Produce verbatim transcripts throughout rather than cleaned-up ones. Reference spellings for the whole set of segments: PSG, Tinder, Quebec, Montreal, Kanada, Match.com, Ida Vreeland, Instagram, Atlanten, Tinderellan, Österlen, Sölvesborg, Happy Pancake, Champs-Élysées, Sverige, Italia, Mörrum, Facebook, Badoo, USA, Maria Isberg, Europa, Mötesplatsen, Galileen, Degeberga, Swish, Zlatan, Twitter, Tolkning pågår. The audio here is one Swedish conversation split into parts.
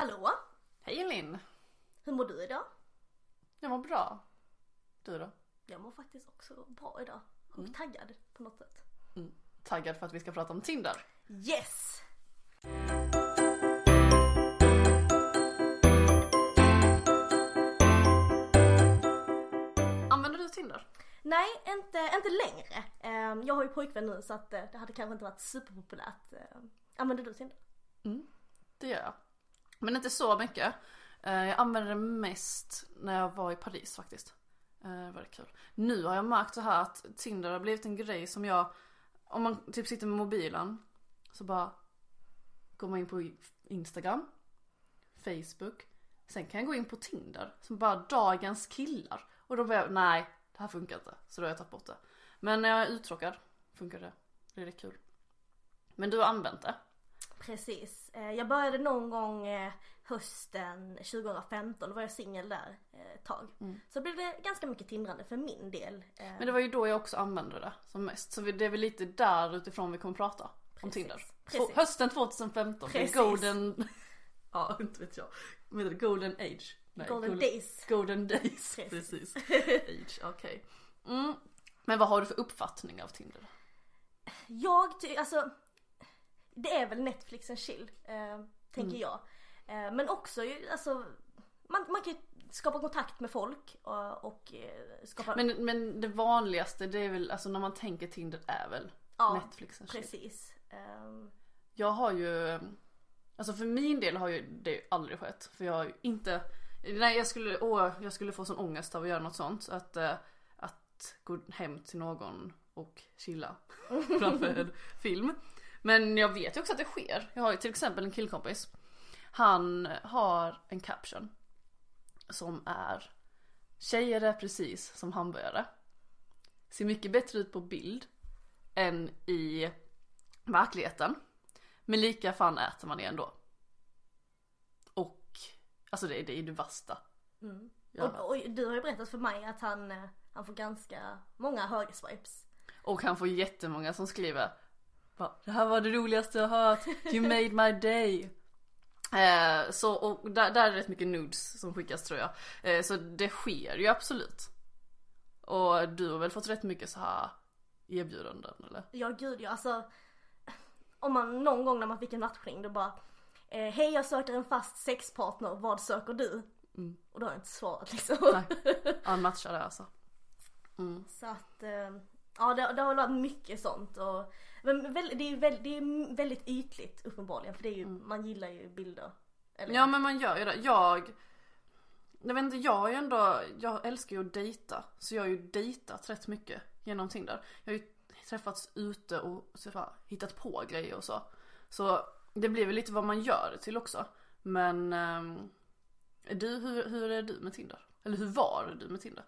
Hallå! Hej Elin! Hur mår du idag? Jag mår bra. Du då? Jag mår faktiskt också bra idag. Och mm. taggad på något sätt. Mm. Taggad för att vi ska prata om Tinder. Yes! Använder du Tinder? Nej, inte, inte längre. Jag har ju pojkvän nu så att det hade kanske inte varit superpopulärt. Använder du Tinder? Mm, det gör jag. Men inte så mycket. Jag använde det mest när jag var i Paris faktiskt. Det var kul. Nu har jag märkt så här att Tinder har blivit en grej som jag... Om man typ sitter med mobilen så bara går man in på Instagram, Facebook. Sen kan jag gå in på Tinder som bara dagens killar. Och då börjar jag, nej, det här funkar inte. Så då har jag tagit bort det. Men när jag är uttråkad funkar det. Det är rätt kul. Men du har använt det. Precis. Jag började någon gång hösten tjugo femton. Då var jag singel där ett tag. Mm. Så blev det ganska mycket tindrande för min del. Men det var ju då jag också använde det som mest. Så det är väl lite där utifrån vi kommer prata. Precis. Om Tinder. Precis. Hösten tjugo femton. Precis. Golden... Ja, inte vet jag. Med golden age. Nej, golden, golden days. Golden days. Precis. Precis. Age, okej. Okay. Mm. Men vad har du för uppfattning av Tinder? Jag tycker... Alltså... Det är väl Netflix and chill, eh, tänker mm. jag. Eh, men också, alltså, man, man kan ju skapa kontakt med folk och, och skapa... Men, men det vanligaste, det är väl, alltså när man tänker Tinder är väl ja, Netflix and chill. Ja, precis. Um... Jag har ju, alltså för min del har ju det aldrig skett. För jag har ju inte, nej jag skulle, åh, jag skulle få sån ångest av att göra något sånt. Att, att gå hem till någon och chilla framför en film. Men jag vet ju också att det sker. Jag har ju till exempel en killkompis. Han har en caption som är: tjejer är precis som hamburgare. Ser mycket bättre ut på bild än i verkligheten. Men lika fan äter man det ändå. Och alltså det, det är det värsta. Mm. Och, och du har ju berättat för mig att han, han får ganska många högerswipes. Och han får jättemånga som skriver: det här var det roligaste jag hört. You made my day. Eh, så, och där, där är rätt mycket nudes som skickas tror jag. Eh, så det sker ju absolut. Och du har väl fått rätt mycket så här erbjudanden eller? Ja gud, ja, alltså om man någon gång när man fick en matchning då bara eh, hej jag söker en fast sexpartner, vad söker du? Mm. Och då har jag inte svarat liksom. Nej, han matchar det alltså. Mm. Så att... Eh... Ja, det, det har varit mycket sånt. Och, men väldigt, det, är väldigt, det är väldigt ytligt uppenbarligen. För det är ju, mm. man gillar ju bilder. Eller? Ja, men man gör ju det. Jag, jag vet inte, jag, är ändå, jag älskar ju att dejta. Så jag har ju dejtat rätt mycket genom Tinder. Jag har ju träffats ute och så, hittat på grejer och så. Så det blir väl lite vad man gör det till också. Men um, du, hur, hur är du med Tinder? Eller hur var du med Tinder?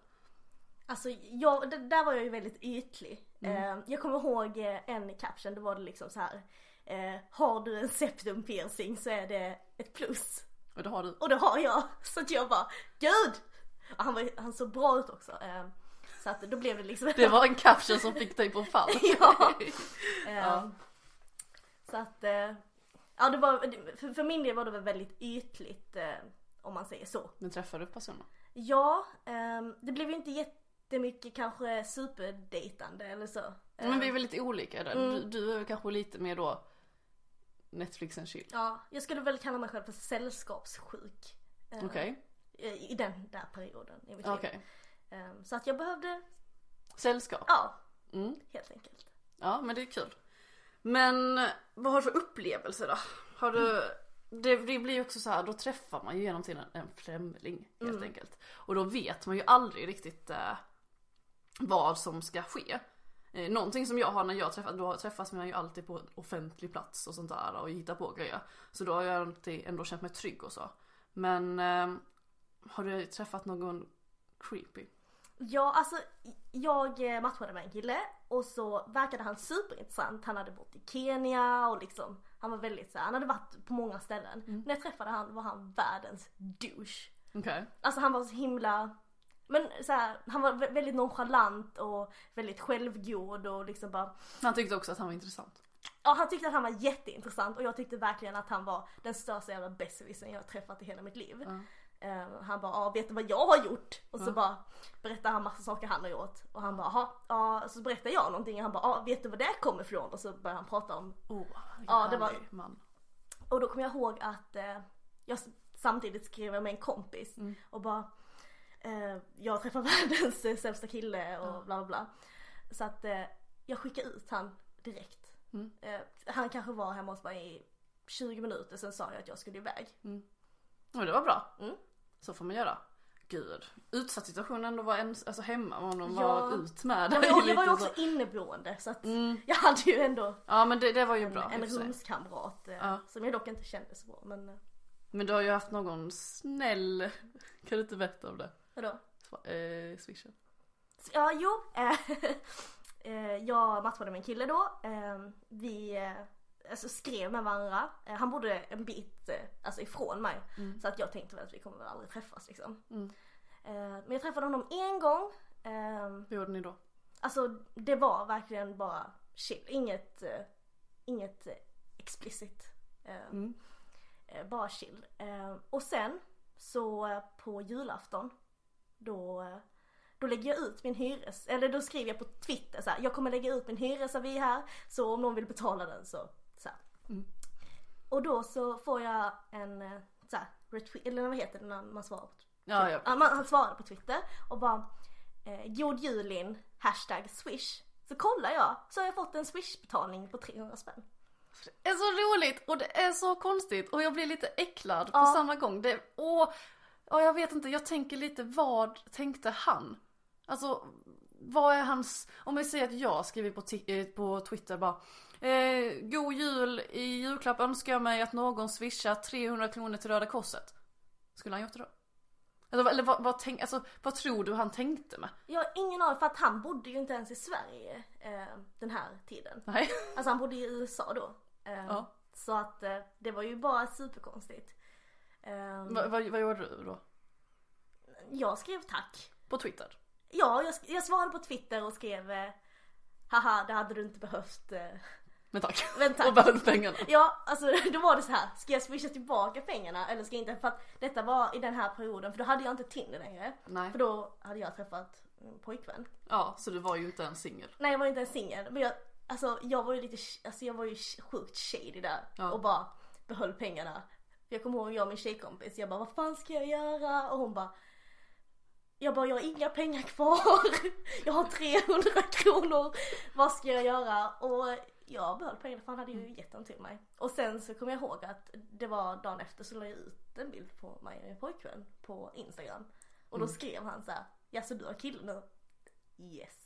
Alltså, jag, det, där var jag ju väldigt ytlig. Mm. Eh, jag kommer ihåg en caption, då var det liksom så här: eh, har du en septum piercing så är det ett plus. Och det har du. Och det har jag. Så att jag bara, gud! Och han, var, han såg bra ut också. Eh, så att då blev det liksom... Det var en caption som fick dig på fall. Ja. Eh, ja. Så att, eh, ja det var, för, för min del var det väldigt ytligt, eh, om man säger så. Men träffade du personer? Ja, eh, det blev ju inte jätte... Det är mycket kanske superdejtande eller så. Men vi är väl lite olika där. Mm. Du, du är väl kanske lite mer då Netflix and chill. Ja, jag skulle väl kalla mig själv för sällskapssjuk. Okej. Okay. I den där perioden i mitt liv. Okay. Så att jag behövde... Sällskap? Ja, mm. helt enkelt. Ja, men det är kul. Men vad har du för upplevelse då? Har du... Mm. Det, det blir ju också så här, då träffar man ju genom tiden en främling helt mm. enkelt. Och då vet man ju aldrig riktigt... Eh, vad som ska ske. Någonting som jag har när jag träffas, då träffas man ju alltid på en offentlig plats och sånt där och hittar på grejer. Så då har jag alltid ändå känt mig trygg och så. Men eh, har du träffat någon creepy? Ja, alltså jag matchade med en kille och så verkade han superintressant. Han hade bott i Kenya och liksom, han var väldigt så här, han hade varit på många ställen. Mm. När jag träffade han var han världens douche. Okay. Alltså han var så himla... Men så här, han var väldigt nonchalant och väldigt självgod och liksom bara... Han tyckte också att han var intressant. Ja, han tyckte att han var jätteintressant och jag tyckte verkligen att han var den största jävla besserwissern jag har träffat i hela mitt liv. Mm. Uh, han bara, ah, vet du vad jag har gjort? Och så mm. bara berättade han massa saker han har gjort. Och han bara, ah, så berättade jag någonting och han bara, ah, vet du vad det kommer ifrån? Och så började han prata om... Oh, ja, det var... man. Och då kom jag ihåg att uh, jag samtidigt skrev med en kompis mm. och bara, uh, jag träffade världens uh, sämsta kille och mm. bla bla. Så att uh, jag skickade ut han direkt. Mm. Uh, han kanske var hemma hos mig i tjugo minuter, sen sa jag att jag skulle iväg. Mm. Och det var bra. Mm. Så får man göra. Gud, utsatt situationen då var en, alltså hemma var någon ja. var ut med. Ja, jag, jag var ju också så... inneboende så att mm. jag hade ju ändå. Ja, men det, det var ju en, bra. En rumskamrat uh, ja. som jag dock inte kände så bra, men uh. men du har ju haft någon snäll. Kan du inte berätta om det? Vadå? Eh, Swish. Ja, jo. Jag matchade med en kille då. Vi alltså, skrev med varandra. Han bodde en bit alltså, ifrån mig. Mm. Så att jag tänkte väl att vi kommer väl aldrig träffas. Liksom. Mm. Men jag träffade honom en gång. Hur gjorde ni då? Alltså det var verkligen bara chill. Inget, inget explicit. Mm. Bara chill. Och sen så på julafton då... Då lägger jag ut min hyres... Eller då skriver jag på Twitter så här, jag kommer lägga ut min hyresavi här. Så om någon vill betala den så... så här. Mm. Och då så får jag en... Så här, retweet, eller vad heter det när man svarar på Twitter? Ja, ja. Man, han svarade på Twitter och bara... Eh, God julin, hashtag Swish. Så kollar jag, så har jag fått en Swish-betalning på trehundra spänn. Det är så roligt och det är så konstigt. Och jag blir lite äcklad ja. på samma gång. Det, åh, åh, jag vet inte, jag tänker lite, vad tänkte han? Alltså, vad är hans... Om vi säger att jag skriver på, t- på Twitter bara... Eh, God jul, i julklapp önskar jag mig att någon swishar trehundra kronor till Röda Korset. Skulle han gjort det då? Alltså, eller vad, vad, tänk, alltså, vad tror du han tänkte med? Jag har ingen aning, för att han bodde ju inte ens i Sverige eh, den här tiden. Nej. Alltså han bodde i U S A då. Eh, ja. Så att eh, det var ju bara superkonstigt. Eh, va, va, vad gjorde du då? Jag skrev tack. På Twitter? Ja, jag, jag svarade på Twitter och skrev haha, det hade du inte behövt. Men tack. Men tack. Och behövt pengarna. Ja, alltså då var det så här, ska jag swisha tillbaka pengarna eller ska jag inte? För att detta var i den här perioden, för då hade jag inte Tinder längre. Nej. För då hade jag träffat en pojkvän. Ja, så du var ju inte en singel. Nej, jag var inte en singel. Men jag, alltså, jag var ju lite, alltså jag var ju sjukt shady där ja. och bara behöll pengarna. Jag kommer ihåg jag och min tjejkompis, jag bara, vad fan ska jag göra? Och hon bara... Jag bara, jag har inga pengar kvar. Jag har trehundra kronor. Vad ska jag göra? Och jag behöll pengarna för han hade ju gett dem till mig. Och sen så kom jag ihåg att det var dagen efter så la jag ut en bild på mig och min pojkvän på Instagram. Och då skrev han så här, ja så du har kille nu? Yes.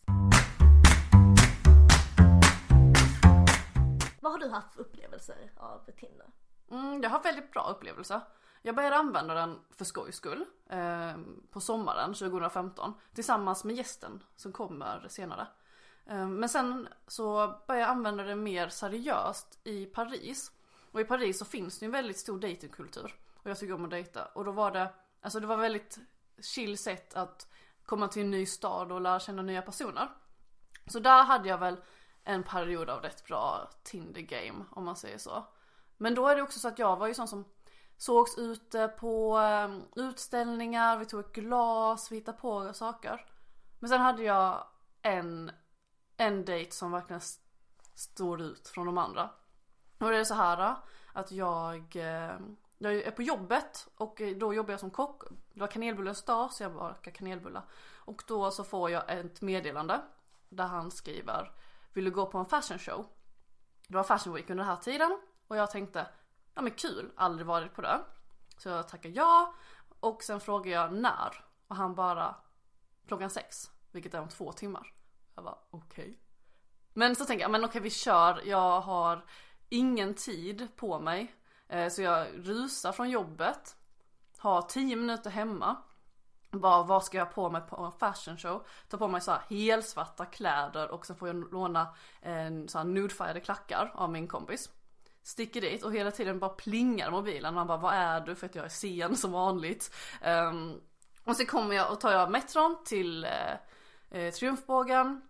Vad har du haft för upplevelser av Tinder? Mm, jag har väldigt bra upplevelser. Jag började använda den för skojs skull eh, på sommaren tjugo femton tillsammans med gästen som kommer senare. Eh, men sen så började jag använda det mer seriöst i Paris. Och i Paris så finns det en väldigt stor datingkultur och jag tycker om att dejta. Och då var det, alltså det var väldigt chill sätt att komma till en ny stad och lära känna nya personer. Så där hade jag väl en period av rätt bra Tinder game om man säger så. Men då är det också så att jag var ju sån som sågs ute på utställningar, vi tog ett glas, vi hittade på saker. Men sen hade jag en, en dejt som verkligen stod ut från de andra. Och det är så här att jag, jag är på jobbet och då jobbar jag som kock. Det var kanelbullens dag så jag bakar kanelbullar. Och då så får jag ett meddelande där han skriver, vill du gå på en fashion show? Det var fashion week under den här tiden och jag tänkte... Ja men kul, aldrig varit på det. Så jag tackar ja. Och sen frågar jag när. Och han bara, klockan sex. Vilket är om två timmar. Jag bara, okej. Okay. Men så tänker jag, men okej okay, vi kör. Jag har ingen tid på mig. Så jag rusar från jobbet. Har tio minuter hemma. Bara, vad ska jag på mig på en fashion show? Tar på mig så här helsvarta kläder. Och sen får jag låna en så här nudefärgade klackar av min kompis. Sticker dit och hela tiden bara plingar mobilen. Man bara, vad är du? För att jag är sen som vanligt. Um, och så kommer jag och tar jag metron till eh, Triumfbågen.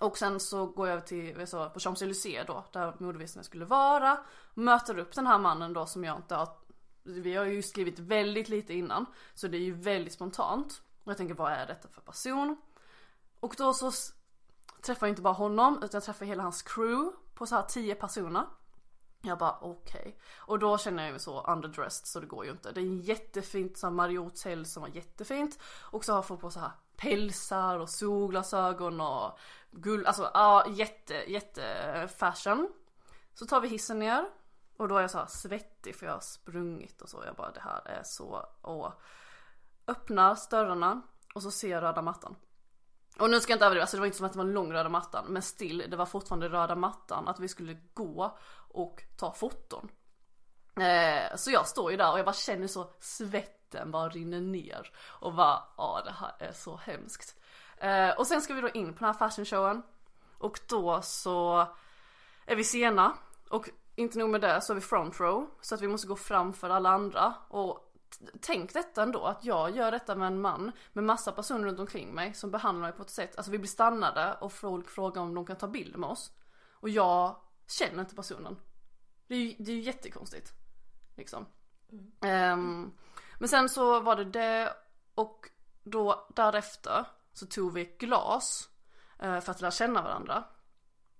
Och sen så går jag till, så, på Champs-Élysées då, där modevisningen skulle vara. Möter upp den här mannen då som jag inte har... Vi har ju skrivit väldigt lite innan, så det är ju väldigt spontant. Och jag tänker, vad är detta för person? Och då så träffar jag inte bara honom, utan jag träffar hela hans crew på så här tio personer. Jag bara, okej. Okay. Och då känner jag mig så underdressed, så det går ju inte. Det är en jättefint så här Marriott-hotell som var jättefint. Och så har folk på så här pälsar och solglasögon och guld. Alltså, ja, jätte, jätte fashion. Så tar vi hissen ner. Och då är jag så här svettig för jag har sprungit och så. Jag bara, det här är så... Och öppnar dörrarna och så ser jag röda mattan. Och nu ska jag inte överdriva, alltså det var inte som att det var en lång röda mattan. Men still, det var fortfarande röda mattan. Att vi skulle gå och ta foton. Eh, så jag står ju där och jag bara känner så svetten bara rinner ner. Och bara, ja det här är så hemskt. Eh, och sen ska vi då in på den här fashion showen. Och då så är vi sena. Och inte nog med det så är vi front row. Så att vi måste gå framför alla andra. Och tänk detta ändå, att jag gör detta med en man med massa personer runt omkring mig som behandlar mig på ett sätt, alltså vi blir stannade och folk frågar om de kan ta bild med oss och jag känner inte personen. Det är ju, det är ju jättekonstigt liksom. Mm. Um, men sen så var det det och då därefter så tog vi ett glas uh, för att lära känna varandra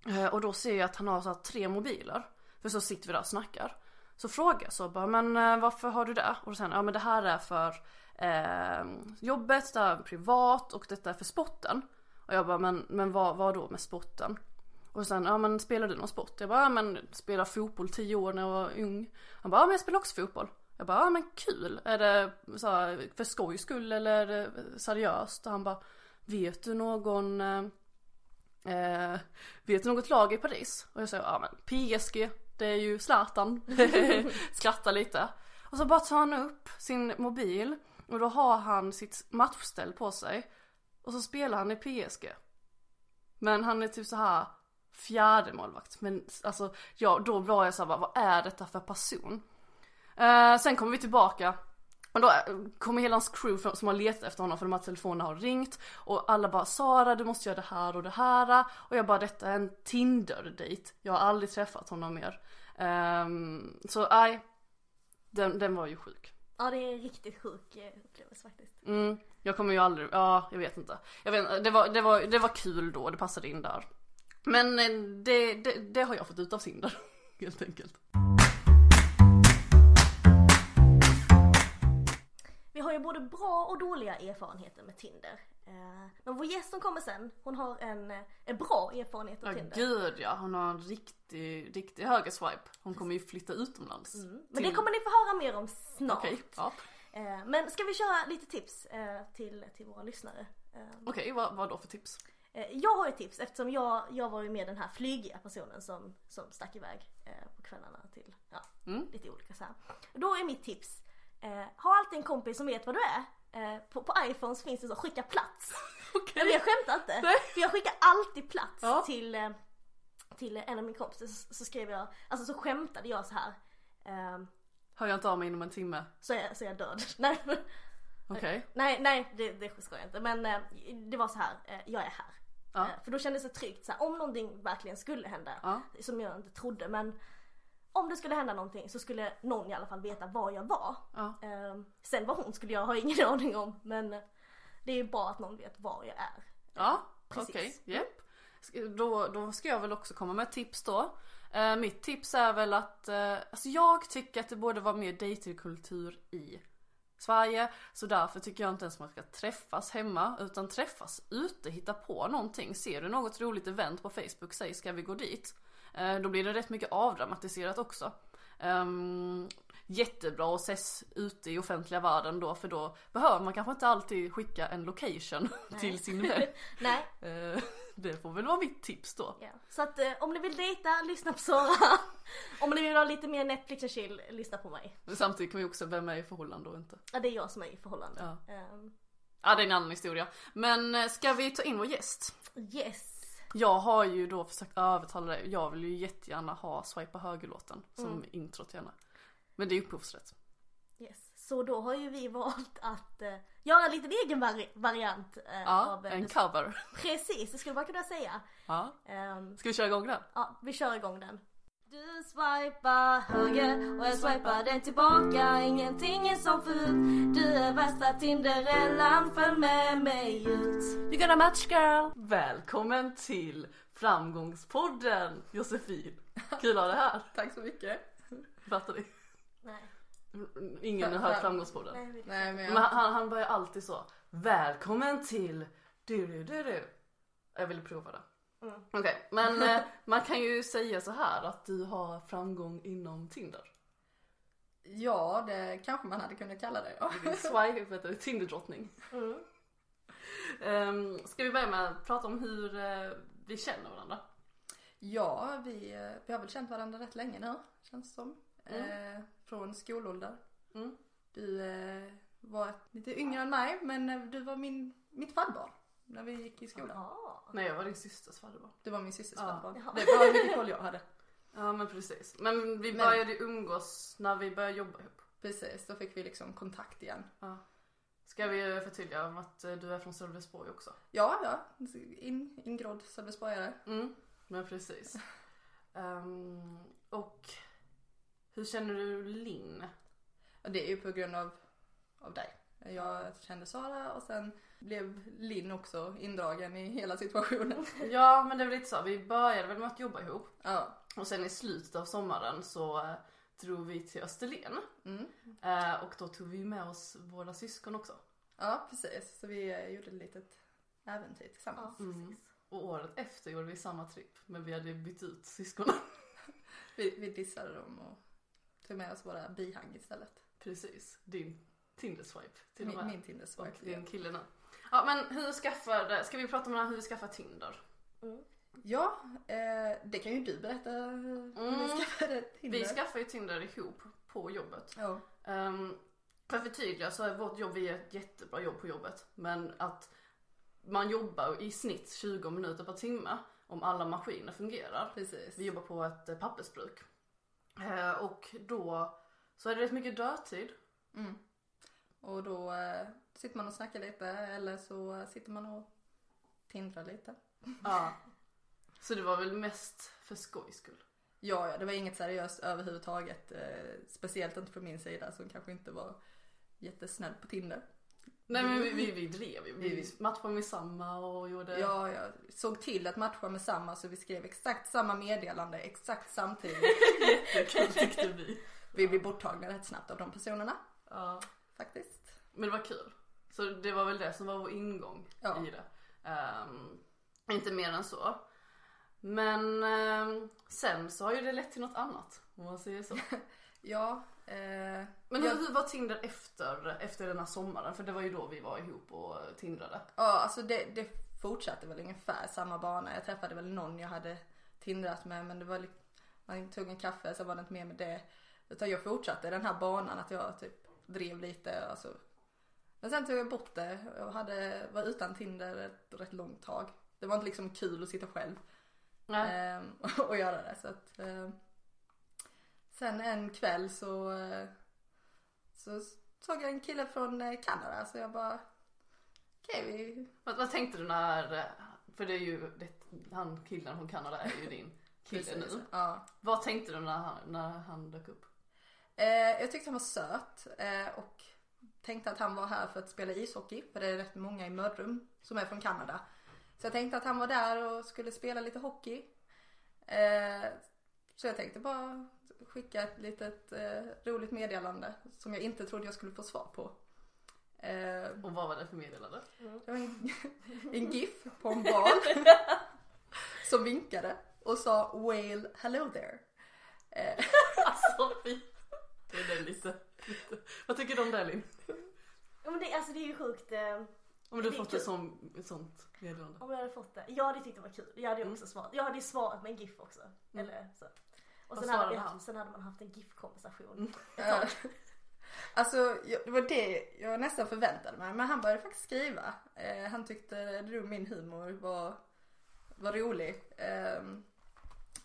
uh, och då ser jag att han har så här tre mobiler, för så sitter vi där och snackar. Så frågar så bara, men varför har du det? Och då säger han, ja men det här är för eh, jobbet, det här är privat och detta är för sporten. Och jag bara, men, men vad, vad då med sporten? Och sen, ja men spelar du någon sport? Jag bara, ja men spelar fotboll tio år när jag var ung. Han bara, ja men jag spelar också fotboll. Jag bara, ja men kul, är det så här, för skojs skull eller är det seriöst? Och han bara, vet du någon, eh, vet du något lag i Paris? Och jag säger, ja men P S G. Det är ju Zlatan. Skrattar lite. Och så bara tar han upp sin mobil. Och då har han sitt matchställ på sig. Och så spelar han i P S G. Men han är typ så här fjärde målvakt. Men alltså, ja, då var jag så här, vad är detta för person? Eh, sen kommer vi tillbaka. Och då kommer hela hans crew som har letat efter honom för de här telefonerna har ringt. Och alla bara, Sara du måste göra det här och det här. Och jag bara, detta är en Tinder-date. Jag har aldrig träffat honom mer. Um, så nej, den, den var ju sjuk. Ja, det är en riktigt sjuk upplevelse faktiskt. Mm, jag kommer ju aldrig, ja jag vet inte. Jag vet, det, var, det, var, det var kul då, det passade in där. Men det, det, det har jag fått ut av Tinder, helt enkelt. Vi har ju både bra och dåliga erfarenheter med Tinder. Men vår gäst som kommer sen, hon har en, en bra erfarenhet av oh, Tinder. Gud ja, hon har en riktig, riktig höger swipe. Hon kommer ju flytta utomlands. Mm. Men det kommer ni få höra mer om snart. Okay, ja. Men ska vi köra lite tips till, till våra lyssnare? Okej, okay, vad, vad då för tips? Jag har ju tips eftersom jag, jag var ju med den här flygiga personen som, som stack iväg på kvällarna till ja, mm. lite olika så här. Då är mitt tips. Eh, har alltid en kompis som vet vad du är. Eh, på, på iPhones finns det så skicka plats. Okay. Men jag skämtar inte. Nej. För jag skickar alltid plats ja. till, eh, till en av min kompisar. Så, så skrev jag, alltså så skämtade jag så här. Eh, Hör jag inte av mig inom en timme? Så är jag, så är jag död. Nej. Okay. nej, nej det, det skojar jag inte. Men eh, det var så här, eh, jag är här. Ja. Eh, för då kändes det tryggt. Så här, om någonting verkligen skulle hända. Ja. Som jag inte trodde, men... Om det skulle hända någonting så skulle någon i alla fall veta var jag var. Ja. Sen vad hon skulle jag ha ingen aning om. Men det är ju bra att någon vet var jag är. Ja, okej. Okay. Yep. Då, då ska jag väl också komma med tips då. Eh, mitt tips är väl att... Eh, alltså jag tycker att det borde vara mer datingkultur i Sverige. Så därför tycker jag inte ens att man ska träffas hemma. Utan träffas ute, hitta på någonting. Ser du något roligt event på Facebook, säg ska vi gå dit. Då blir det rätt mycket avdramatiserat också. Um, jättebra att ses ute i offentliga världen då. För då behöver man kanske inte alltid skicka en location Nej. till sin vän. Nej. Uh, det får väl vara mitt tips då. Ja. Så att uh, om ni vill dejta, lyssna på Sara. Om ni vill ha lite mer Netflix och chill, lyssna på mig. Samtidigt kan vi också, vem är i förhållande och inte? Ja, det är jag som är i förhållande. Ja, um. ja det är en annan historia. Men ska vi ta in vår gäst? Yes. Jag har ju då försökt övertala dig. Jag vill ju jättegärna ha swipa högerlåten som mm. intro till henne. Men det är ju upphovsrätt. Yes. Så då har ju vi valt att eh, göra en liten egen vari- variant. Eh, ja, av, en cover. Precis, det skulle man kunna säga. Ja. Um, Ska vi köra igång den? Ja, vi kör igång den. Du swipar höger och jag swipar den tillbaka. Ingenting är som förut. Du är värsta Tinderellan, följ med mig ut. You're gonna match girl. Välkommen till Framgångspodden, Josefin. Kul att ha det här. Tack så mycket. Fattar du? Nej. Ingen har hört Framgångspodden. Nej, nej, men, jag... men han, han börjar alltid så. Välkommen till du, du, du, du. Jag ville prova det. Mm. Okej, okay. Men eh, man kan ju säga så här att du har framgång inom Tinder. Ja, det kanske man hade kunnat kalla det. Ja. Du är swipe, heter det, Tinder-drottning. Mm. um, ska vi börja med att prata om hur eh, vi känner varandra? Ja, vi, vi har väl känt varandra rätt länge nu, känns som. Mm. Eh, från skolålder. Mm. Du eh, var lite yngre än mig, men du var min, mitt farbarn när vi gick i skolan. Aha. Nej, jag var din systers farbarn. Du var min systers ja. farbarn. Ja. Det var mycket koll jag hade. Ja, men precis. Men vi började men... umgås när vi började jobba ihop. Precis, då fick vi liksom kontakt igen. Ja. Ska vi förtydliga om att du är från Sölvesborg också? Ja, ja. In, ingrodd Sölvesborgare. Mm. Men precis. um, och... Hur känner du Linn? Det är ju på grund av, av dig. Jag kände Sara och sen blev Linn också indragen i hela situationen. Ja, men det var lite så. Vi började väl med att jobba ihop. Ja. Och sen i slutet av sommaren så drog vi till Österlen. Mm. Och då tog vi med oss våra syskon också. Ja, precis. Så vi gjorde ett litet äventyr tillsammans. Ja, mm. Och året efter gjorde vi samma trip. Men vi hade bytt ut syskonen. vi, vi dissade dem och... tog med oss våra bihang istället. Precis, din Tinder-swipe. Till min min Tinder-swipe. Och din kille nu. Ja, men hur skaffar, ska vi prata om hur vi skaffar Tinder? Mm. Ja, eh, det kan ju du berätta hur mm. vi skaffade Tinder. Vi skaffade ju Tinder ihop på jobbet. Oh. Um, för att förtydliga så är vårt jobb är ett jättebra jobb på jobbet. Men att man jobbar i snitt tjugo minuter per timme om alla maskiner fungerar. Precis. Vi jobbar på ett pappersbruk. Och då så är det rätt mycket dödtid. Mm. Och då eh, sitter man och snackar lite. Eller så sitter man och tindrar lite. Ja. Så det var väl mest för skojs skull. Ja, ja, det var inget seriöst överhuvudtaget. eh, Speciellt inte från min sida, som kanske inte var jättesnäll på Tinder. Nej, men vi, vi, vi drev ju. Vi matchade med samma och gjorde... Ja, jag såg till att matcha med samma, så vi skrev exakt samma meddelande exakt samtidigt. Jättekul tyckte vi. Vi blev borttagna rätt snabbt av de personerna. Ja. Faktiskt. Men det var kul. Så det var väl det som var vår ingång ja. i det. Um, inte mer än så. Men um, sen så har ju det lett till något annat, om man säger så. Ja, eh, men hur, jag... hur var Tinder efter, efter den här sommaren? För det var ju då vi var ihop och tindrade. Ja, alltså det, det fortsatte väl ungefär samma bana. Jag träffade väl någon jag hade tindrat med, men det var liksom, man tog en kaffe, så var det inte mer med det. Utan jag fortsatte den här banan att jag typ drev lite. Alltså. Men sen tog jag bort det. Jag hade, var utan Tinder ett rätt långt tag. Det var inte liksom kul att sitta själv eh, och, och göra det. Så att... Eh, sen en kväll så, så såg jag en kille från Kanada, så jag bara, okej okay, vi... Vad, vad tänkte du när, för det är ju, det, han killen från Kanada är ju din kille precis, nu. Ja. Vad tänkte du när han, när han dök upp? Eh, jag tyckte han var söt eh, och tänkte att han var här för att spela ishockey, för det är rätt många i Mörrum som är från Kanada. Så jag tänkte att han var där och skulle spela lite hockey. Eh, så jag tänkte bara... skicka ett litet eh, roligt meddelande som jag inte trodde jag skulle få svar på. Eh, och vad var det för meddelande? Mm. Det var en, en gif på en bal som vinkade och sa whale hello there. Eh. Alltså, det är den lite, lite. Vad tycker du om det, Linn? Men det, alltså, det är ju sjukt. Eh, om du fått kul. det som ett sånt meddelande. Om jag hade fått det. Ja, det tyckte jag var kul. Jag hade mm. också svarat. Jag hade svarat med en gif också. Mm. Eller så. Och sen hade, jag, sen hade man haft en GIF-konversation. Ja. Alltså, det var det jag nästan förväntade mig. Men han började faktiskt skriva. Eh, han tyckte min humor var, var rolig. Eh,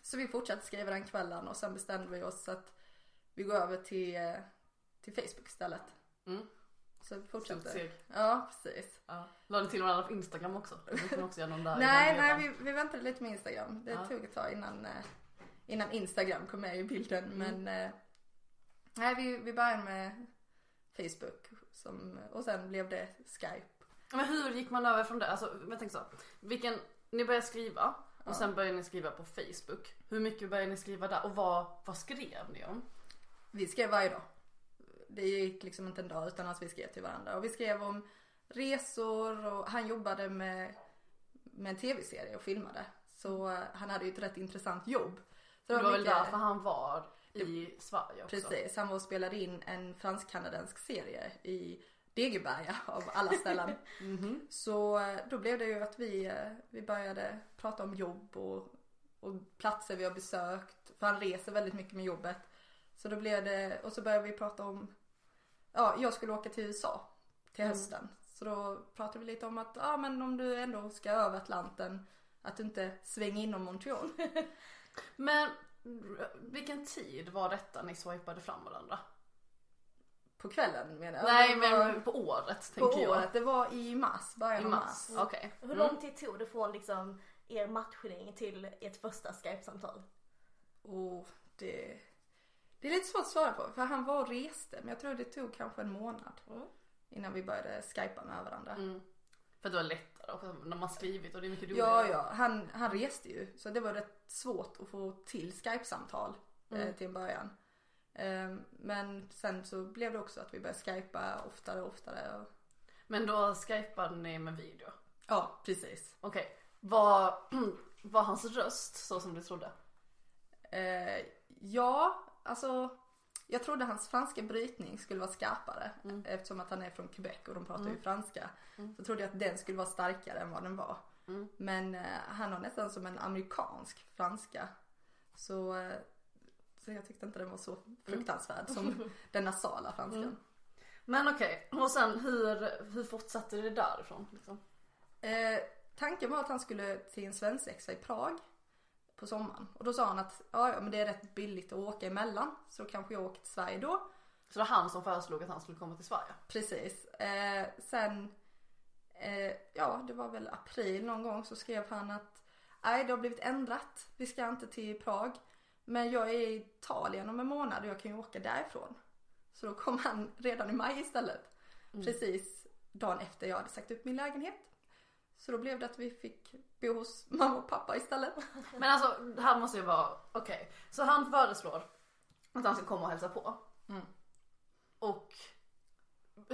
så vi fortsatte skriva den kvällen. Och sen bestämde vi oss att vi går över till, till Facebook istället. Mm. Så fortsätter. Ja, precis. Ja. Lade till varandra på Instagram också. Vi kan också göra någon där. nej, nej vi, vi väntade lite med Instagram. Det ja. tog ett tag innan, innan Instagram kom med i bilden. Mm. Men nej, vi, vi började med Facebook som, och sen blev det Skype. Men hur gick man över från det? Alltså, jag tänker så. Vilken, ni började skriva och ja. sen började ni skriva på Facebook. Hur mycket började ni skriva där? Och vad, vad skrev ni om? Vi skrev varje dag. Det gick liksom inte en dag utan att vi skrev till varandra. Och vi skrev om resor och han jobbade med, med en tv-serie och filmade. Så han hade ju ett rätt intressant jobb. Så det var, det var mycket... väl därför han var i Sverige också. Precis, han var och spelade in en fransk-kanadensk serie i Degeberga av alla ställen. Mm-hmm. Så då blev det ju att vi, vi började prata om jobb och, och platser vi har besökt. För han reser väldigt mycket med jobbet. Så då blev det, och så började vi prata om, ja, jag skulle åka till U S A till hösten. Mm. Så då pratade vi lite om att, ja men om du ändå ska över Atlanten, att du inte svänger inom Montreal. Men vilken tid var detta ni swipade fram varandra? På kvällen menar jag. Nej, men på året tänker jag. På året, det var i mars, början av mars. Mm. Okay. Mm. Hur lång tid tog det från liksom er matchning till ert första Skype-samtal? Åh, oh, det... Det är lite svårt att svara på, för han var och reste. Men jag tror det tog kanske en månad mm. innan vi började skypa med varandra. Mm. För det var lättare också när man skrivit och det är mycket roligare. Ja, ja. Han, han reste ju. Så det var rätt svårt att få till Skype-samtal mm. eh, till en början. Eh, men sen så blev det också att vi började skypa oftare och oftare. Och... Men då skypade ni med video? Ja, precis. Okej. Okay. Var, var hans röst så som du trodde? Eh, ja... Alltså, jag trodde hans franska brytning skulle vara skarpare mm. eftersom att han är från Quebec och de pratar mm. ju franska. Mm. Så trodde jag att den skulle vara starkare än vad den var. Mm. Men eh, han har nästan som en amerikansk franska. Så, eh, så jag tyckte inte den var så fruktansvärd mm. som den nasala franskan. Mm. Men okej, okay. Och sen hur, hur fortsatte det därifrån? Liksom? Eh, tanken var att han skulle till en svensexa i Prag. På sommaren. Och då sa han att ja, ja, men det är rätt billigt att åka emellan. Så kanske jag åker till Sverige då. Så det var han som föreslog att han skulle komma till Sverige? Precis. Eh, sen, eh, ja det var väl april någon gång så skrev han att nej, det har blivit ändrat. Vi ska inte till Prag. Men jag är i Italien om en månad och jag kan ju åka därifrån. Så då kom han redan i maj istället. Mm. Precis dagen efter jag hade sagt upp min lägenhet. Så då blev det att vi fick bo hos mamma och pappa istället. Men alltså, det här måste ju vara... Okej, okay. Så han föreslår att han ska komma och hälsa på. Mm. Och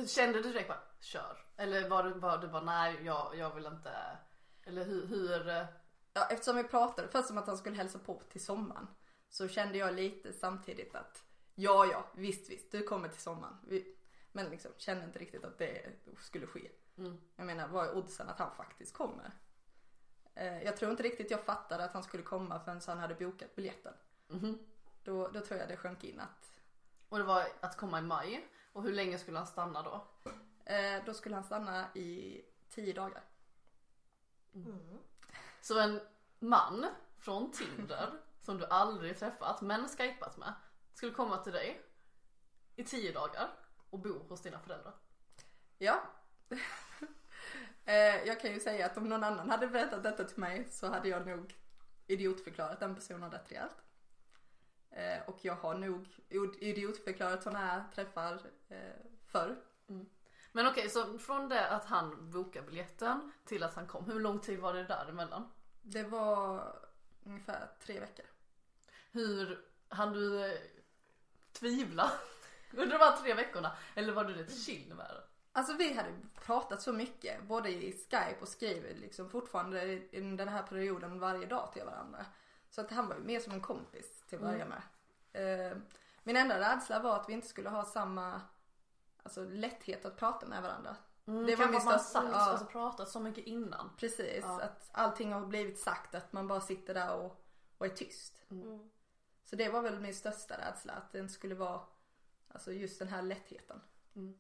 kände du direkt bara, kör. Eller var du bara, du bara nej, jag, jag vill inte... Eller hur, hur... Ja, eftersom vi pratade först om att han skulle hälsa på till sommaren. Så kände jag lite samtidigt att... Ja, ja, visst, visst, du kommer till sommaren. Vi... Men liksom, kände inte riktigt att det skulle ske. Mm. Jag menar, vad är oddsen att han faktiskt kommer? Eh, jag tror inte riktigt jag fattade att han skulle komma förrän han hade bokat biljetten. Mm-hmm. Då, då tror jag det sjönk in att... Och det var att komma i maj. Och hur länge skulle han stanna då? Eh, då skulle han stanna i tio dagar. Mm. Så en man från Tinder som du aldrig träffat men skypat med skulle komma till dig i tio dagar och bo hos dina föräldrar. Ja. Jag kan ju säga att om någon annan hade berättat detta till mig så hade jag nog idiotförklarat den personen rätt rejält. Och jag har nog idiotförklarat sådana här träffar förr. Mm. Men okej, så från det att han bokade biljetten till att han kom, hur lång tid var det däremellan? Det var ungefär tre veckor. Hur hann du tvivla under de här tre veckorna? Eller var du rätt chill med det? Alltså vi hade pratat så mycket, både i Skype och skriver liksom fortfarande i den här perioden varje dag till varandra. Så att han var ju mer som en kompis till varje med. Mm. Eh, min enda rädsla var att vi inte skulle ha samma alltså, lätthet att prata med varandra. Mm, det var kanske att man sagt, ja, alltså, pratat så mycket innan. Precis, ja. Att allting har blivit sagt, att man bara sitter där och, och är tyst. Mm. Så det var väl min största rädsla, att det inte skulle vara alltså, just den här lättheten. Mm.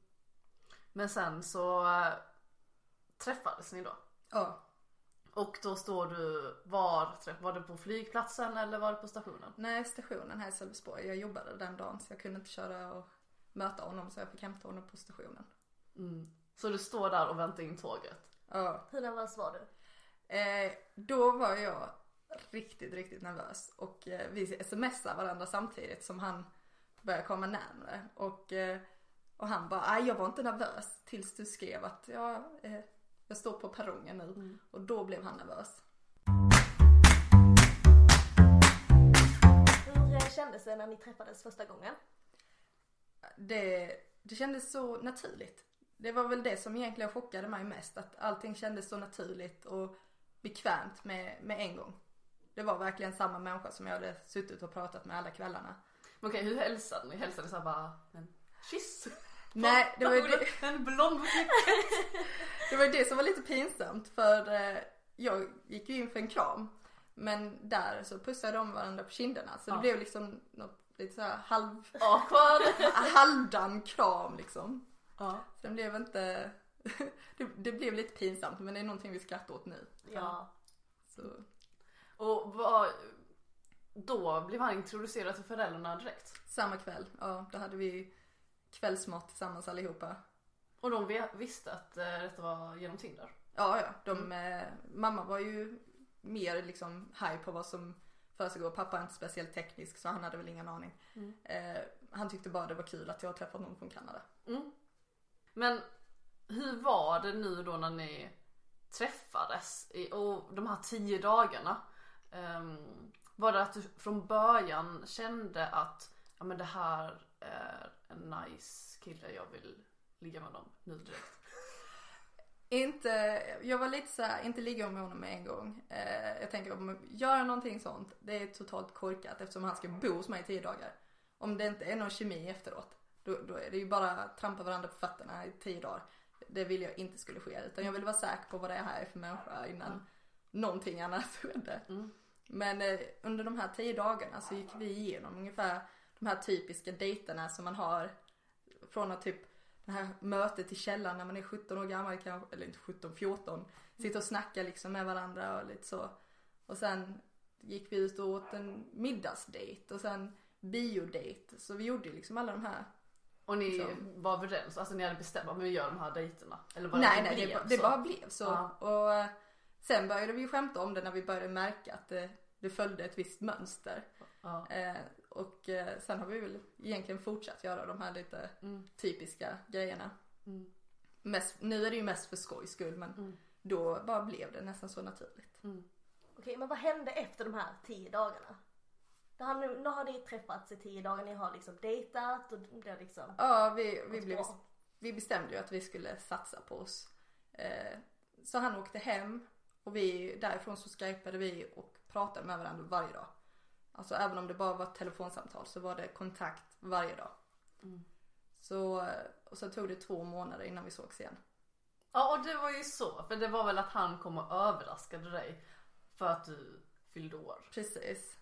Men sen så äh, träffades ni då? Ja. Och då står du, var, var det på flygplatsen eller var det på stationen? Nej, stationen här i Sölvesborg. Jag jobbade den dagen så jag kunde inte köra och möta honom, så jag fick hämta honom på stationen. Mm. Så du står där och väntar in tåget? Ja. Hur nervös var du? Eh, då var jag riktigt, riktigt nervös. Och eh, vi smsade varandra samtidigt som han började komma närmare. Och, eh, och han bara, nej jag var inte nervös tills du skrev att jag, eh, jag står på perrongen nu. Mm. Och då blev han nervös. Hur kändes det när ni träffades första gången? Det, det kändes så naturligt. Det var väl det som egentligen chockade mig mest. Att allting kändes så naturligt och bekvämt med, med en gång. Det var verkligen samma människa som jag hade suttit och pratat med alla kvällarna. Men okej, hur hälsade ni? Hälsade ni så här bara en kyss? Nej, det var ju det. En blond Det var ju det som var lite pinsamt. För jag gick ju in för en kram. Men där så pussade de varandra på kinderna. Så det ja. blev liksom något lite så här halv... halvdan kram liksom. Ja. Sen blev inte... det, det blev lite pinsamt, men det är någonting vi skrattar åt nu. Ja. Så. Och vad, då blev han introducerad till föräldrarna direkt? Samma kväll, ja. Då hade vi kvällsmat tillsammans allihopa. Och de visste att eh, detta var genom Tinder? Ja, ja. De, mm. eh, mamma var ju mer liksom high på vad som försiggår. Pappa är inte speciellt teknisk, så han hade väl ingen aning. Mm. Eh, han tyckte bara det var kul att jag har träffat någon från Kanada. Mm. Men hur var det nu då när ni träffades i, och de här tio dagarna? Um, var det att du från början kände att ja, men det här är en nice kille, jag vill ligga med dem nu direkt? Inte, jag var lite så här, inte ligga med honom en gång. Uh, jag tänker om jag gör någonting sånt, det är totalt korkat eftersom han ska bo hos mig i tio dagar. Om det inte är någon kemi efteråt. Då, då är det ju bara att trampa varandra på fötterna i tio dagar. Det vill jag inte skulle ske. Utan jag vill vara säker på vad det här är för människa innan mm. någonting annat skedde. Mm. Men eh, under de här tio dagarna så gick vi igenom ungefär de här typiska dejterna som man har. Från att typ det här mötet i källaren när man är sjutton år gammal kanske, eller inte sjutton, fjorton. Sitter och snackar liksom med varandra och lite så. Och sen gick vi ut och åt en middagsdejt och sen biodejt. Så vi gjorde liksom alla de här. Och ni liksom var överens, alltså ni hade bestämt att vi gör de här dejterna? Eller var det nej, nej, det, blev, det bara blev så. Uh-huh. Och uh, sen började vi skämta om det när vi började märka att det, det följde ett visst mönster. Uh-huh. Uh, och uh, sen har vi väl egentligen fortsatt göra de här lite mm. typiska grejerna. Mm. Mest, nu är det ju mest för skojs skull, men mm. då bara blev det nästan så naturligt. Mm. Okej, okay, men vad hände efter de här tio dagarna? Då har ni, nu har ni träffats i tio dagar, ni har liksom dejtat och det liksom... Ja, vi, vi, blev, vi bestämde ju att vi skulle satsa på oss. Eh, så han åkte hem och vi, därifrån så skypade vi och pratade med varandra varje dag. Alltså även om det bara var ett telefonsamtal så var det kontakt varje dag. Mm. Så, och så tog det två månader innan vi sågs igen. Ja, och det var ju så. För det var väl att han kom och överraskade dig för att du fyllde år. Precis.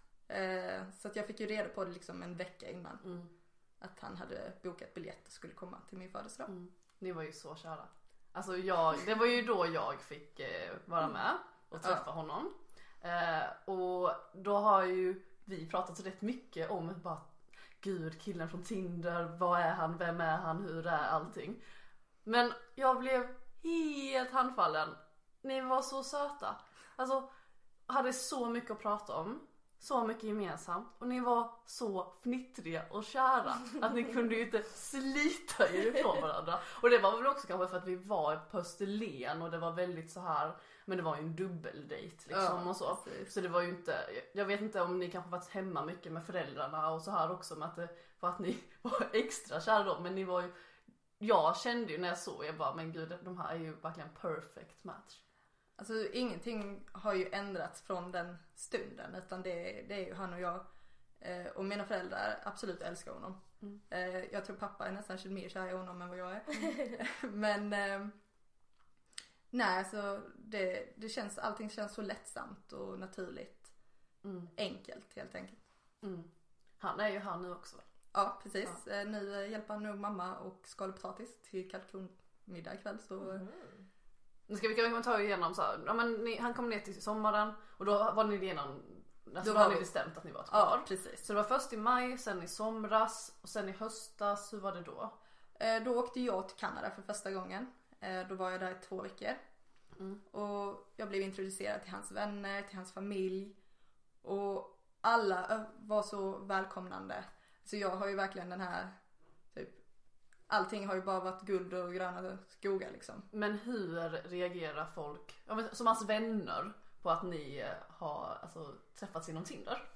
Så att jag fick ju reda på det liksom en vecka innan mm. att han hade bokat biljett och skulle komma till min födelsedag. Mm. Ni var ju så kära. Alltså jag, det var ju då jag fick vara med och träffa ja. honom. Och då har ju vi pratat rätt mycket om bara, gud, killen från Tinder, vad är han, vem är han, hur är allting. Men jag blev helt handfallen. Ni var så söta. Alltså hade så mycket att prata om. Så mycket gemensamt. Och ni var så fnittriga och kära. Att ni kunde ju inte slita er ifrån varandra. Och det var väl också kanske för att vi var på Österlen. Och det var väldigt så här. Men det var ju en dubbeldejt liksom. Ja, och så. Precis. Så det var ju inte. Jag vet inte om ni kanske varit hemma mycket med föräldrarna. Och så här också. Med att det var att ni var extra kära då. Men ni var ju. Jag kände ju när jag såg. Jag bara men gud, de här är ju verkligen perfect match. Alltså ingenting har ju ändrats från den stunden, utan det, det är ju han och jag eh, och mina föräldrar absolut älskar honom. Mm. Eh, jag tror pappa är nästan mer kär i honom än vad jag är. Mm. Men eh, nej, alltså det, det känns, allting känns så lättsamt och naturligt. Mm. Enkelt helt enkelt. Mm. Han är ju han nu också. Ja, precis. Ja. Eh, nu hjälper han nog mamma och skalar potatis till kalkonmiddag ikväll så... Mm. Nu ska vi, kan vi ta igenom så här, ja, men ni, han kom ner till sommaren och då var ni igenom Alltså då hade vi bestämt att ni var ett par. Ja, precis. Så det var först i maj, sen i somras och sen i höstas. Hur var det då? Eh, då åkte jag till Kanada för första gången. Eh, då var jag där i två veckor. Mm. Och jag blev introducerad till hans vänner, till hans familj. Och alla var så välkomnande. Så jag har ju verkligen den här... Allting har ju bara varit guld och gröna skogar liksom. Men hur reagerar folk, som hans vänner, på att ni har alltså, träffats inom Tinder?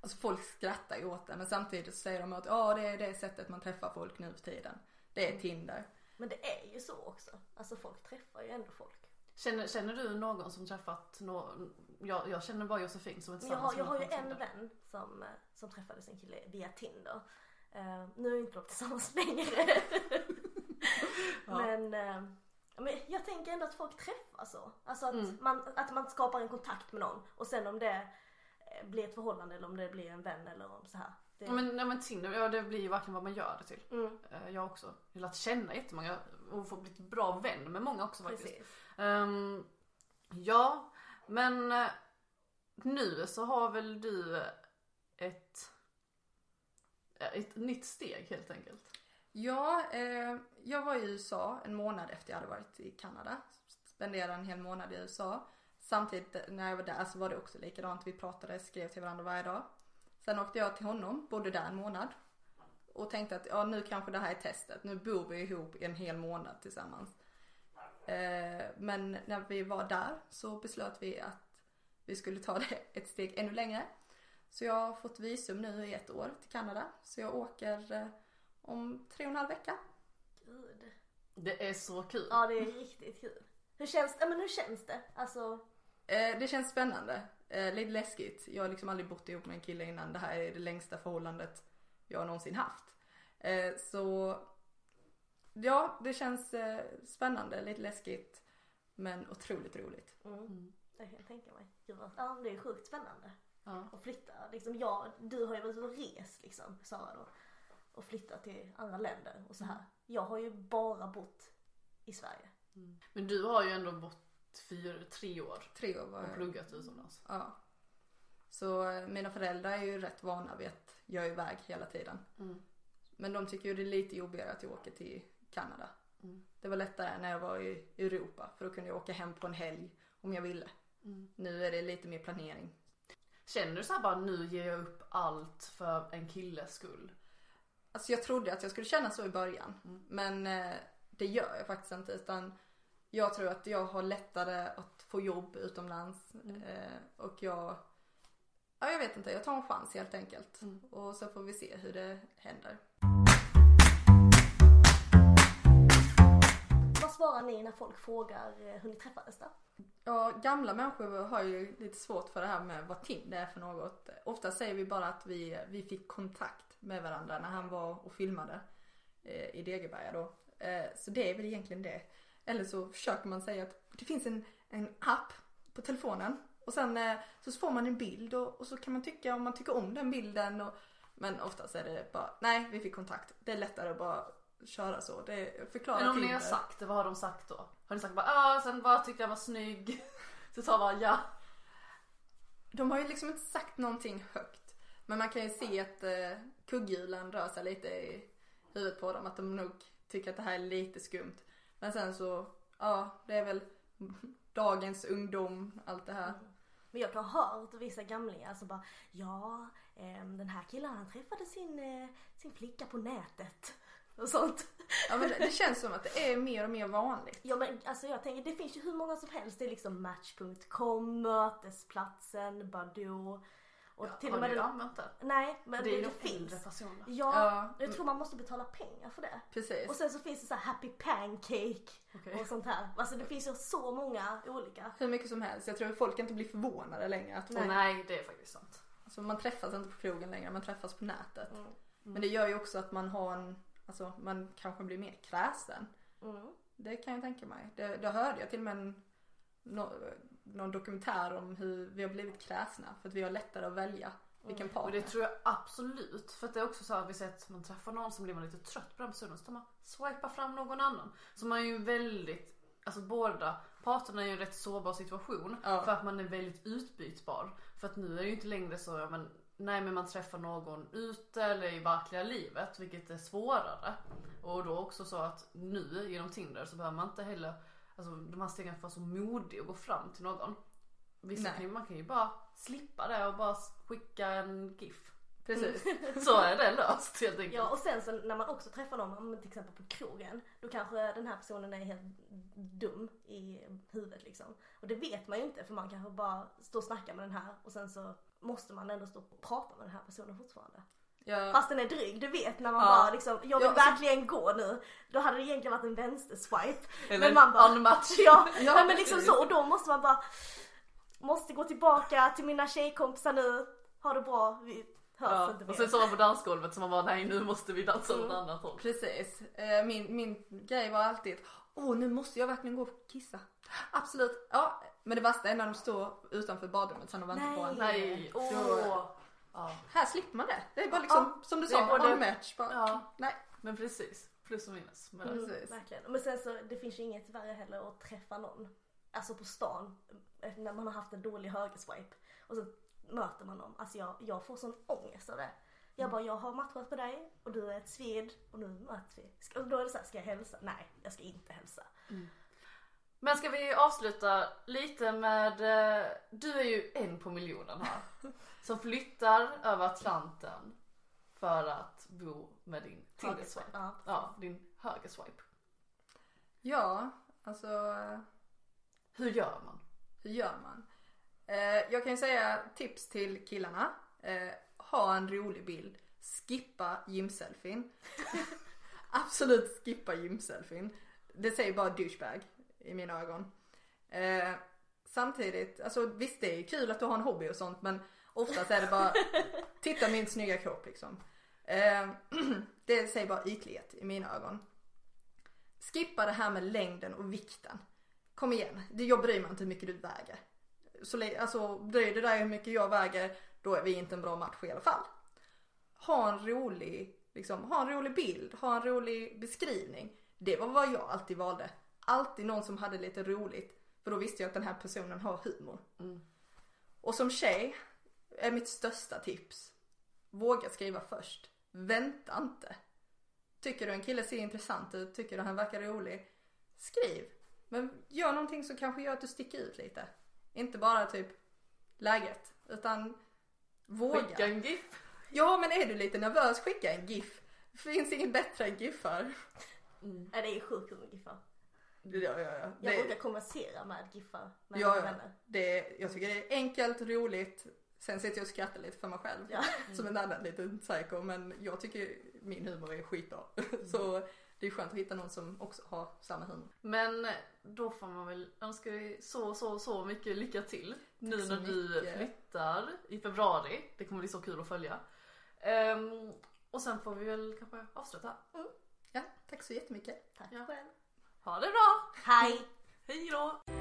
Alltså folk skrattar ju åt det. Men samtidigt säger de att ja, det är det sättet man träffar folk nu för tiden. Det är Tinder. Men det är ju så också. Alltså folk träffar ju ändå folk. Känner, känner du någon som träffat någon? Jag, jag känner bara Josefin som är tillsammans. Jag, jag har ju en Tinder. vän som, som träffade sin kille via Tinder. Uh, nu är vi inte tillsammans längre. Ja. men, uh, men jag tänker ändå att folk träffas så. Alltså att, mm. man, att man skapar en kontakt med någon. Och sen om det blir ett förhållande eller om det blir en vän eller om så här. Det... Ja, men, nej, men Tinder, ja, det blir ju verkligen vad man gör det till. Mm. Uh, jag också. Jag har lärt känna jättemånga och fått blivit bra vän med många också faktiskt. Um, ja, men uh, nu så har väl du ett... Ett nytt steg helt enkelt. Ja, eh, jag var i U S A en månad efter jag hade varit i Kanada. Spenderade en hel månad i U S A. Samtidigt när jag var där så var det också likadant. Vi pratade, skrev till varandra varje dag. Sen åkte jag till honom, bodde där en månad. Och tänkte att ja, nu kanske det här är testet. Nu bor vi ihop en hel månad tillsammans. Eh, men när vi var där så beslöt vi att vi skulle ta det ett steg ännu längre. Så jag har fått visum nu i ett år till Kanada. Så jag åker om tre och en halv vecka. Gud. Det är så kul. Ja, det är riktigt kul. Hur känns det? Men hur känns det? Alltså... Eh, det känns spännande. Eh, lite läskigt. Jag har liksom aldrig bott ihop med en kille innan. Det här är det längsta förhållandet jag någonsin haft. Eh, så ja, det känns eh, spännande. Lite läskigt. Men otroligt roligt. Mm. Jag kan tänka mig. Ja, det är sjukt spännande. Ja. Och flytta, liksom jag, du har ju varit och res liksom, Sara då, och flyttat till andra länder och så här. Mm. Jag har ju bara bott i Sverige. Mm. Men du har ju ändå bott fyra, tre år. Tre år var jag. Och pluggat utomlands. Ja. Så mina föräldrar är ju rätt vana vid att jag är iväg hela tiden. Mm. Men de tycker ju det är lite jobbigare att jag åker till Kanada. Mm. Det var lättare när jag var i Europa, för då kunde jag åka hem på en helg om jag ville. Mm. Nu är det lite mer planering. Känner du så här bara, nu ger jag upp allt för en killes skull? Alltså jag trodde att jag skulle känna så i början. Mm. Men eh, det gör jag faktiskt inte. Utan jag tror att jag har lättare att få jobb utomlands. Mm. Eh, och jag... Ja, jag vet inte. Jag tar en chans helt enkelt. Mm. Och så får vi se hur det händer. Vad svarar ni när folk frågar hur ni träffades då? Ja, gamla människor har ju lite svårt för det här med vad Tinder är för något. Ofta säger vi bara att vi, vi fick kontakt med varandra när han var och filmade eh, i Degeberga då. Eh, så det är väl egentligen det. Eller så försöker man säga att det finns en, en app på telefonen. Och sen eh, så får man en bild och, och så kan man tycka om man tycker om den bilden. Och, men oftast är det bara, nej vi fick kontakt. Det är lättare att bara köra så. Det förklarar men om Tinder. Ni har sagt det, vad har de sagt då? Har de sagt bara, ah, sen bara tyckte jag var snygg. Så sa bara, ja. De har ju liksom inte sagt någonting högt. Men man kan ju se att eh, kugghjulen rör sig lite i huvudet på dem. Att de nog tycker att det här är lite skumt. Men sen så, ja, det är väl dagens ungdom, allt det här. Mm. Men jag har hört vissa gamlingar som bara, ja, eh, den här killen han träffade sin, eh, sin flicka på nätet. Och sånt. Ja, men det känns som att det är mer och mer vanligt. Ja, men alltså jag tänker, det finns ju hur många som helst. Det är liksom Match punkt com, Mötesplatsen, Badoo. Och ja, till och med du använt det? Nej, men det, det, det finns. Ja, ja, jag tror man måste betala pengar för det. Precis. Och sen så finns det så här Happy Pancake okay. och sånt här. Alltså det finns ju så många olika. Hur mycket som helst. Jag tror att folk inte blir förvånade längre. Att nej. nej, det är faktiskt sant. Alltså man träffas inte på krogen längre, man träffas på nätet. Mm. Mm. Men det gör ju också att man har en... Alltså man kanske blir mer kräsen. Mm. Det kan jag tänka mig. Det, det hörde jag till och med en, no, någon dokumentär om hur vi har blivit kräsna. För att vi har lättare att välja vilken partner. Mm. Och det tror jag absolut. För att det är också så att vi ser att man träffar någon som blir man lite trött på den personen. Så man swipar fram någon annan. Så man är ju väldigt alltså båda parterna är ju en rätt sårbar situation, ja. För att man är väldigt utbytbar. För att nu är det ju inte längre så, ja, men, nej men man träffar någon ute eller i verkliga livet, vilket är svårare. Och då också så att nu genom Tinder så behöver man inte heller, alltså de här stegen får så modig att gå fram till någon. Vissa kan ju, man kan ju bara slippa det och bara skicka en GIF. Precis, så är det löst helt enkelt. Ja, och sen så när man också träffar någon till exempel på krogen, då kanske den här personen är helt dum i huvudet liksom. Och det vet man ju inte, för man kanske bara står och snackar med den här och sen så måste man ändå stå och prata med den här personen fortfarande. Ja. Fast den är dryg, du vet när man ja. bara liksom, jag vill ja, verkligen så... gå nu. Då hade det egentligen varit en vänsterswipe. Eller men man bara, unmatch. Ja, ja, men liksom så, och då måste man bara, måste gå tillbaka till mina tjejkompisar nu, ha det bra, vi... Ja, och sen så var på dansgolvet som man var, nej nu måste vi dansa åt mm. annat håll. Precis, min, min grej var alltid, åh nu måste jag verkligen gå och kissa. Absolut, ja. Men det värsta är när de står utanför badrummet sen och väntar nej. på en. Nej, åh oh. ja. Här slipper man det, det är bara liksom ja. som du sa, både... en match bara. Ja. Nej. Men precis, plus och minus men mm, precis. Verkligen, men sen så det finns ju inget värre heller att träffa någon, alltså på stan, när man har haft en dålig högerswipe och så möter man dem. Alltså jag, jag får sån ångest av det. Jag bara, jag har matchat på dig och du är ett sved och nu möts vi. Ska, och då är det så här, ska jag hälsa? Nej, jag ska inte hälsa. Mm. Men ska vi avsluta lite med, du är ju en på miljonen här som flyttar över Atlanten för att bo med din Tinder-swipe. Ja. ja, din högerswipe. Ja, alltså hur gör man? Hur gör man? Jag kan ju säga tips till killarna. Ha en rolig bild. Skippa gymselfin. Absolut skippa gymselfin. Det säger bara douchebag i mina ögon. Samtidigt, alltså visst det är kul att du har en hobby och sånt, men oftast är det bara titta min snygga kropp liksom. Det säger bara ytlighet i mina ögon. Skippa det här med längden och vikten. Kom igen, jag bryr mig inte hur mycket du väger. Så, alltså bryr det där hur mycket jag väger, då är vi inte en bra match i alla fall. Ha en rolig liksom, ha en rolig bild, ha en rolig beskrivning. Det var vad jag alltid valde. Alltid någon som hade lite roligt, för då visste jag att den här personen har humor. Mm. Och som tjej är mitt största tips, våga skriva först. Vänta inte. Tycker du en kille ser intressant ut, tycker du han verkar rolig, skriv. Men gör någonting som kanske gör att du sticker ut lite. Inte bara typ läget, utan våga. Skicka en GIF. Ja, men är du lite nervös, skicka en GIF. Finns ingen bättre än GIFar. Mm. Ja, det är sjukt med GIFar. Ja, ja, ja. Det... Jag brukar konversera med GIFar. Med ja, ja. Det är, jag tycker det är enkelt, roligt. Sen sitter jag och skrattar lite för mig själv. Ja. Mm. Som en annan liten psycho. Men jag tycker min humor är skitbra. Mm. Så... Det är skönt att hitta någon som också har samma humor. Men då får man väl önska dig så, så, så mycket lycka till. Tack nu när mycket. Du flyttar i februari. Det kommer bli så kul att följa. Um, och sen får vi väl kanske avsluta. Mm. Ja, tack så jättemycket. Tack själv. Ja. Ha det bra. Hej. Hej då.